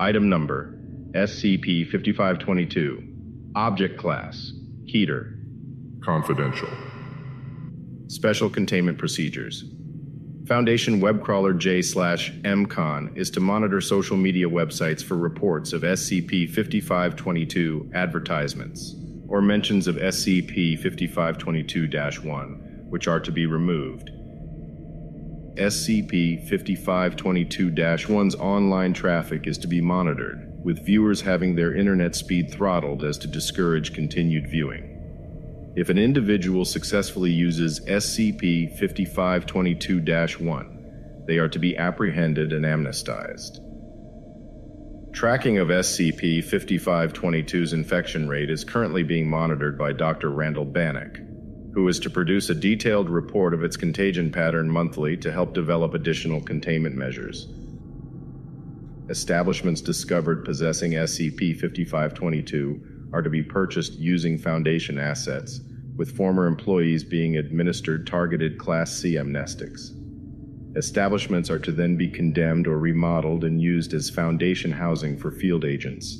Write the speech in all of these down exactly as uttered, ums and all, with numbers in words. Item number, S C P fifty-five twenty-two. Object class, KETER. Confidential. Special containment procedures. Foundation web crawler J slash M con is to monitor social media websites for reports of S C P fifty-five twenty-two advertisements or mentions of S C P fifty-five twenty-two dash one, which are to be removed. S C P fifty-five twenty-two dash one's online traffic is to be monitored, with viewers having their internet speed throttled as to discourage continued viewing. If an individual successfully uses S C P fifty-five twenty-two dash one, they are to be apprehended and amnestized. Tracking of S C P fifty-five twenty-two's infection rate is currently being monitored by Doctor Randall Bannock, who is to produce a detailed report of its contagion pattern monthly to help develop additional containment measures. Establishments discovered possessing S C P fifty-five twenty-two are to be purchased using Foundation assets, with former employees being administered targeted Class C amnestics. Establishments are to then be condemned or remodeled and used as Foundation housing for field agents.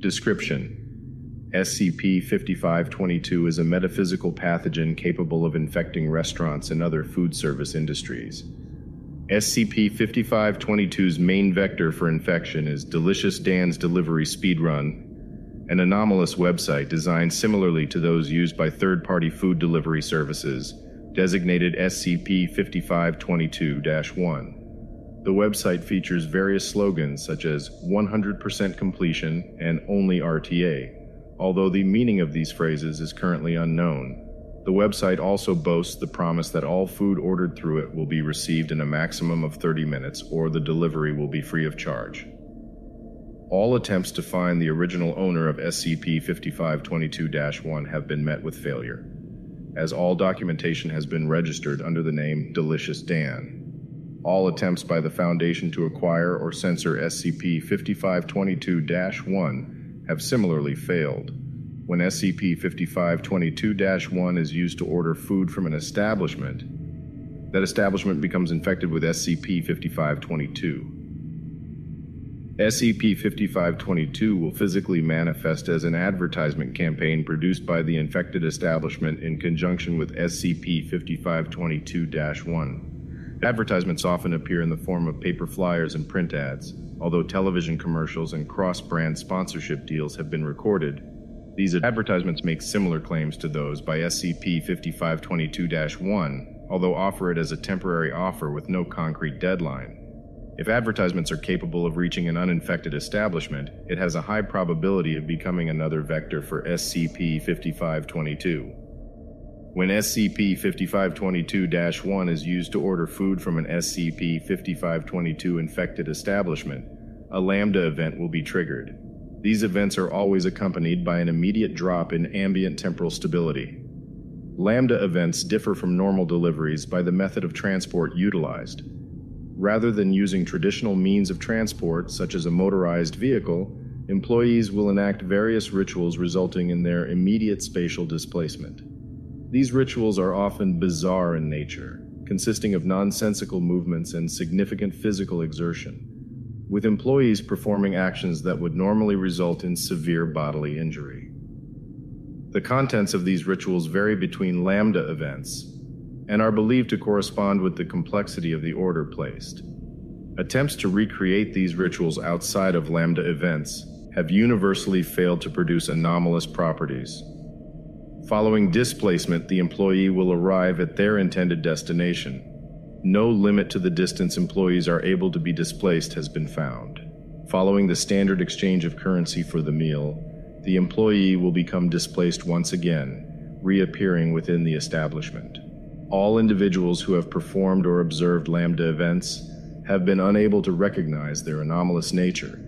Description: S C P fifty-five twenty-two is a metaphysical pathogen capable of infecting restaurants and other food service industries. S C P fifty-five twenty-two's main vector for infection is Delicious Dan's Delivery Speedrun, an anomalous website designed similarly to those used by third-party food delivery services, designated S C P fifty-five twenty-two dash one. The website features various slogans such as one hundred percent completion and only R T A, although the meaning of these phrases is currently unknown. The website also boasts the promise that all food ordered through it will be received in a maximum of thirty minutes or the delivery will be free of charge. All attempts to find the original owner of S C P fifty-five twenty-two dash one have been met with failure, as all documentation has been registered under the name Delicious Dan. All attempts by the Foundation to acquire or censor S C P fifty-five twenty-two dash one have similarly failed. When S C P fifty-five twenty-two dash one is used to order food from an establishment, that establishment becomes infected with S C P fifty-five twenty-two. S C P fifty-five twenty-two will physically manifest as an advertisement campaign produced by the infected establishment in conjunction with S C P fifty-five twenty-two dash one. Advertisements often appear in the form of paper flyers and print ads. Although television commercials and cross-brand sponsorship deals have been recorded, these advertisements make similar claims to those by S C P fifty-five twenty-two dash one, although offer it as a temporary offer with no concrete deadline. If advertisements are capable of reaching an uninfected establishment, it has a high probability of becoming another vector for S C P fifty-five twenty-two. When S C P fifty-five twenty-two dash one is used to order food from an S C P fifty-five twenty-two infected establishment, a Lambda event will be triggered. These events are always accompanied by an immediate drop in ambient temporal stability. Lambda events differ from normal deliveries by the method of transport utilized. Rather than using traditional means of transport, such as a motorized vehicle, employees will enact various rituals resulting in their immediate spatial displacement. These rituals are often bizarre in nature, consisting of nonsensical movements and significant physical exertion, with employees performing actions that would normally result in severe bodily injury. The contents of these rituals vary between Lambda events, and are believed to correspond with the complexity of the order placed. Attempts to recreate these rituals outside of Lambda events have universally failed to produce anomalous properties. Following displacement, the employee will arrive at their intended destination. No limit to the distance employees are able to be displaced has been found. Following the standard exchange of currency for the meal, the employee will become displaced once again, reappearing within the establishment. All individuals who have performed or observed Lambda events have been unable to recognize their anomalous nature,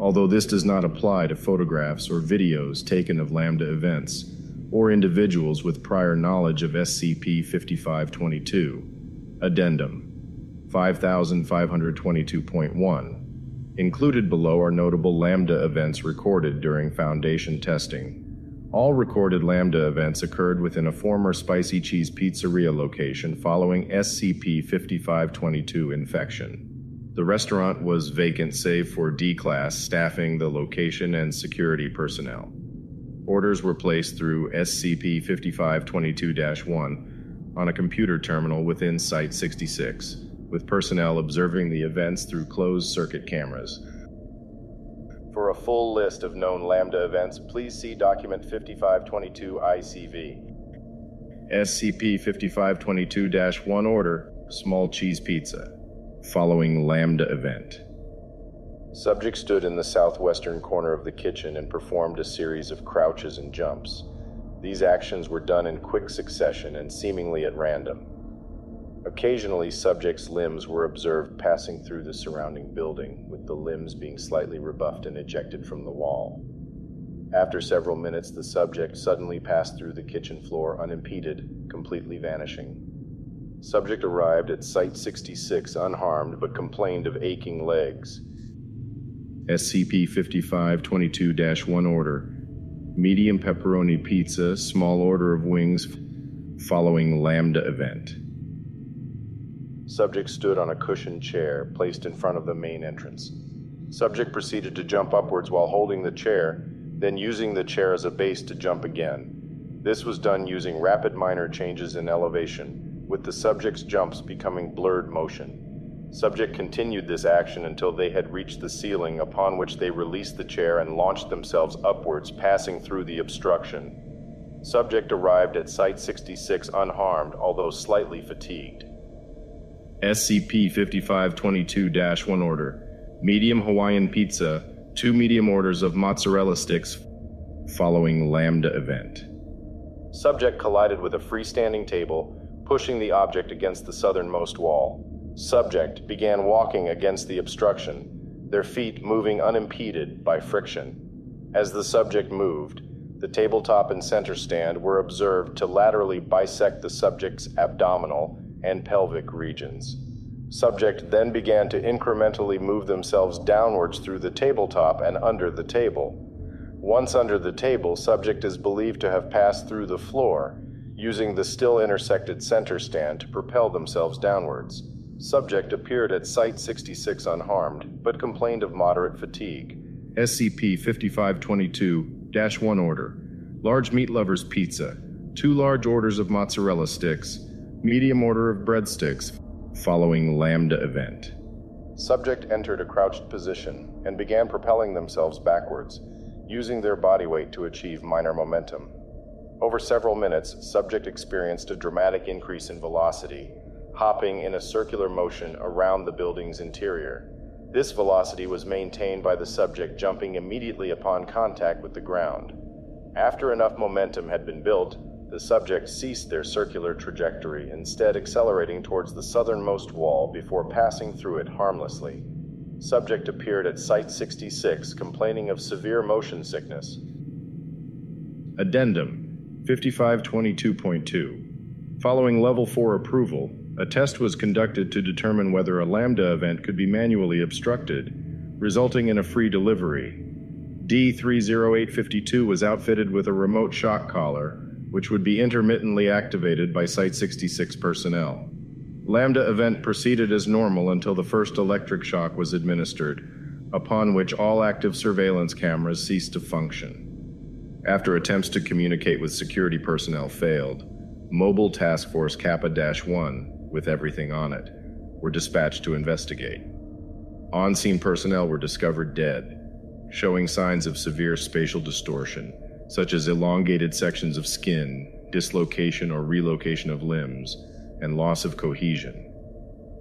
although this does not apply to photographs or videos taken of Lambda events or individuals with prior knowledge of S C P fifty-five twenty-two. Addendum fifty-five twenty-two point one. Included below are notable Lambda events recorded during Foundation testing. All recorded Lambda events occurred within a former Spicy Cheese Pizzeria location following S C P fifty-five twenty-two infection. The restaurant was vacant save for D-Class staffing the location and security personnel. Orders were placed through S C P fifty-five twenty-two dash one on a computer terminal within Site sixty-six, with personnel observing the events through closed-circuit cameras. For a full list of known Lambda events, please see Document fifty-five twenty-two I C V. S C P fifty-five twenty-two dash one Order, Small Cheese Pizza, following Lambda event. Subject stood in the southwestern corner of the kitchen and performed a series of crouches and jumps. These actions were done in quick succession and seemingly at random. Occasionally, subject's limbs were observed passing through the surrounding building, with the limbs being slightly rebuffed and ejected from the wall. After several minutes, the subject suddenly passed through the kitchen floor unimpeded, completely vanishing. Subject arrived at Site sixty-six unharmed but complained of aching legs. S C P fifty-five twenty-two dash one Order, medium pepperoni pizza, small order of wings, following Lambda event. Subject stood on a cushioned chair placed in front of the main entrance. Subject proceeded to jump upwards while holding the chair, then using the chair as a base to jump again. This was done using rapid minor changes in elevation, with the subject's jumps becoming blurred motion. Subject continued this action until they had reached the ceiling, upon which they released the chair and launched themselves upwards, passing through the obstruction. Subject arrived at Site sixty-six unharmed, although slightly fatigued. S C P fifty-five twenty-two dash one Order, medium Hawaiian pizza, two medium orders of mozzarella sticks, following Lambda event. Subject collided with a freestanding table, pushing the object against the southernmost wall. Subject began walking against the obstruction, their feet moving unimpeded by friction. As the subject moved, the tabletop and center stand were observed to laterally bisect the subject's abdominal and pelvic regions. Subject then began to incrementally move themselves downwards through the tabletop and under the table. Once under the table, subject is believed to have passed through the floor, using the still intersected center stand to propel themselves downwards. Subject appeared at Site sixty-six unharmed, but complained of moderate fatigue. S C P fifty-five twenty-two dash one Order, large meat lovers pizza, two large orders of mozzarella sticks, medium order of breadsticks, following Lambda event. Subject entered a crouched position and began propelling themselves backwards, using their body weight to achieve minor momentum. Over several minutes, subject experienced a dramatic increase in velocity, hopping in a circular motion around the building's interior. This velocity was maintained by the subject jumping immediately upon contact with the ground. After enough momentum had been built, the subject ceased their circular trajectory, instead accelerating towards the southernmost wall before passing through it harmlessly. Subject appeared at Site sixty-six complaining of severe motion sickness. Addendum fifty-five twenty-two point two. Following Level four approval, a test was conducted to determine whether a Lambda event could be manually obstructed, resulting in a free delivery. D three oh eight fifty-two was outfitted with a remote shock collar, which would be intermittently activated by Site sixty-six personnel. Lambda event proceeded as normal until the first electric shock was administered, upon which all active surveillance cameras ceased to function. After attempts to communicate with security personnel failed, Mobile Task Force Kappa one, with everything on it, were dispatched to investigate. On-scene personnel were discovered dead, showing signs of severe spatial distortion, such as elongated sections of skin, dislocation or relocation of limbs, and loss of cohesion.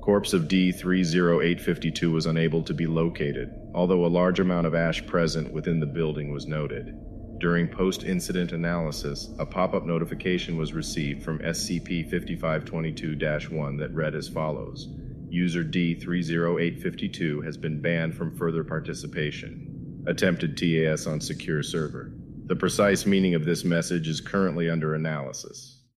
Corpse of D three oh eight fifty-two was unable to be located, although a large amount of ash present within the building was noted. During post-incident analysis, a pop-up notification was received from S C P fifty-five twenty-two dash one that read as follows: User D three oh eight fifty-two has been banned from further participation. Attempted T A S on secure server. The precise meaning of this message is currently under analysis.